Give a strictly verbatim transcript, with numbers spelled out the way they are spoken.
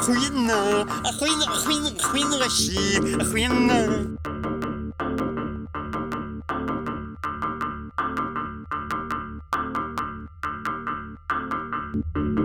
Охуенно, охуенно, охуенно, охуенно вообще, охуенно. Охуенно.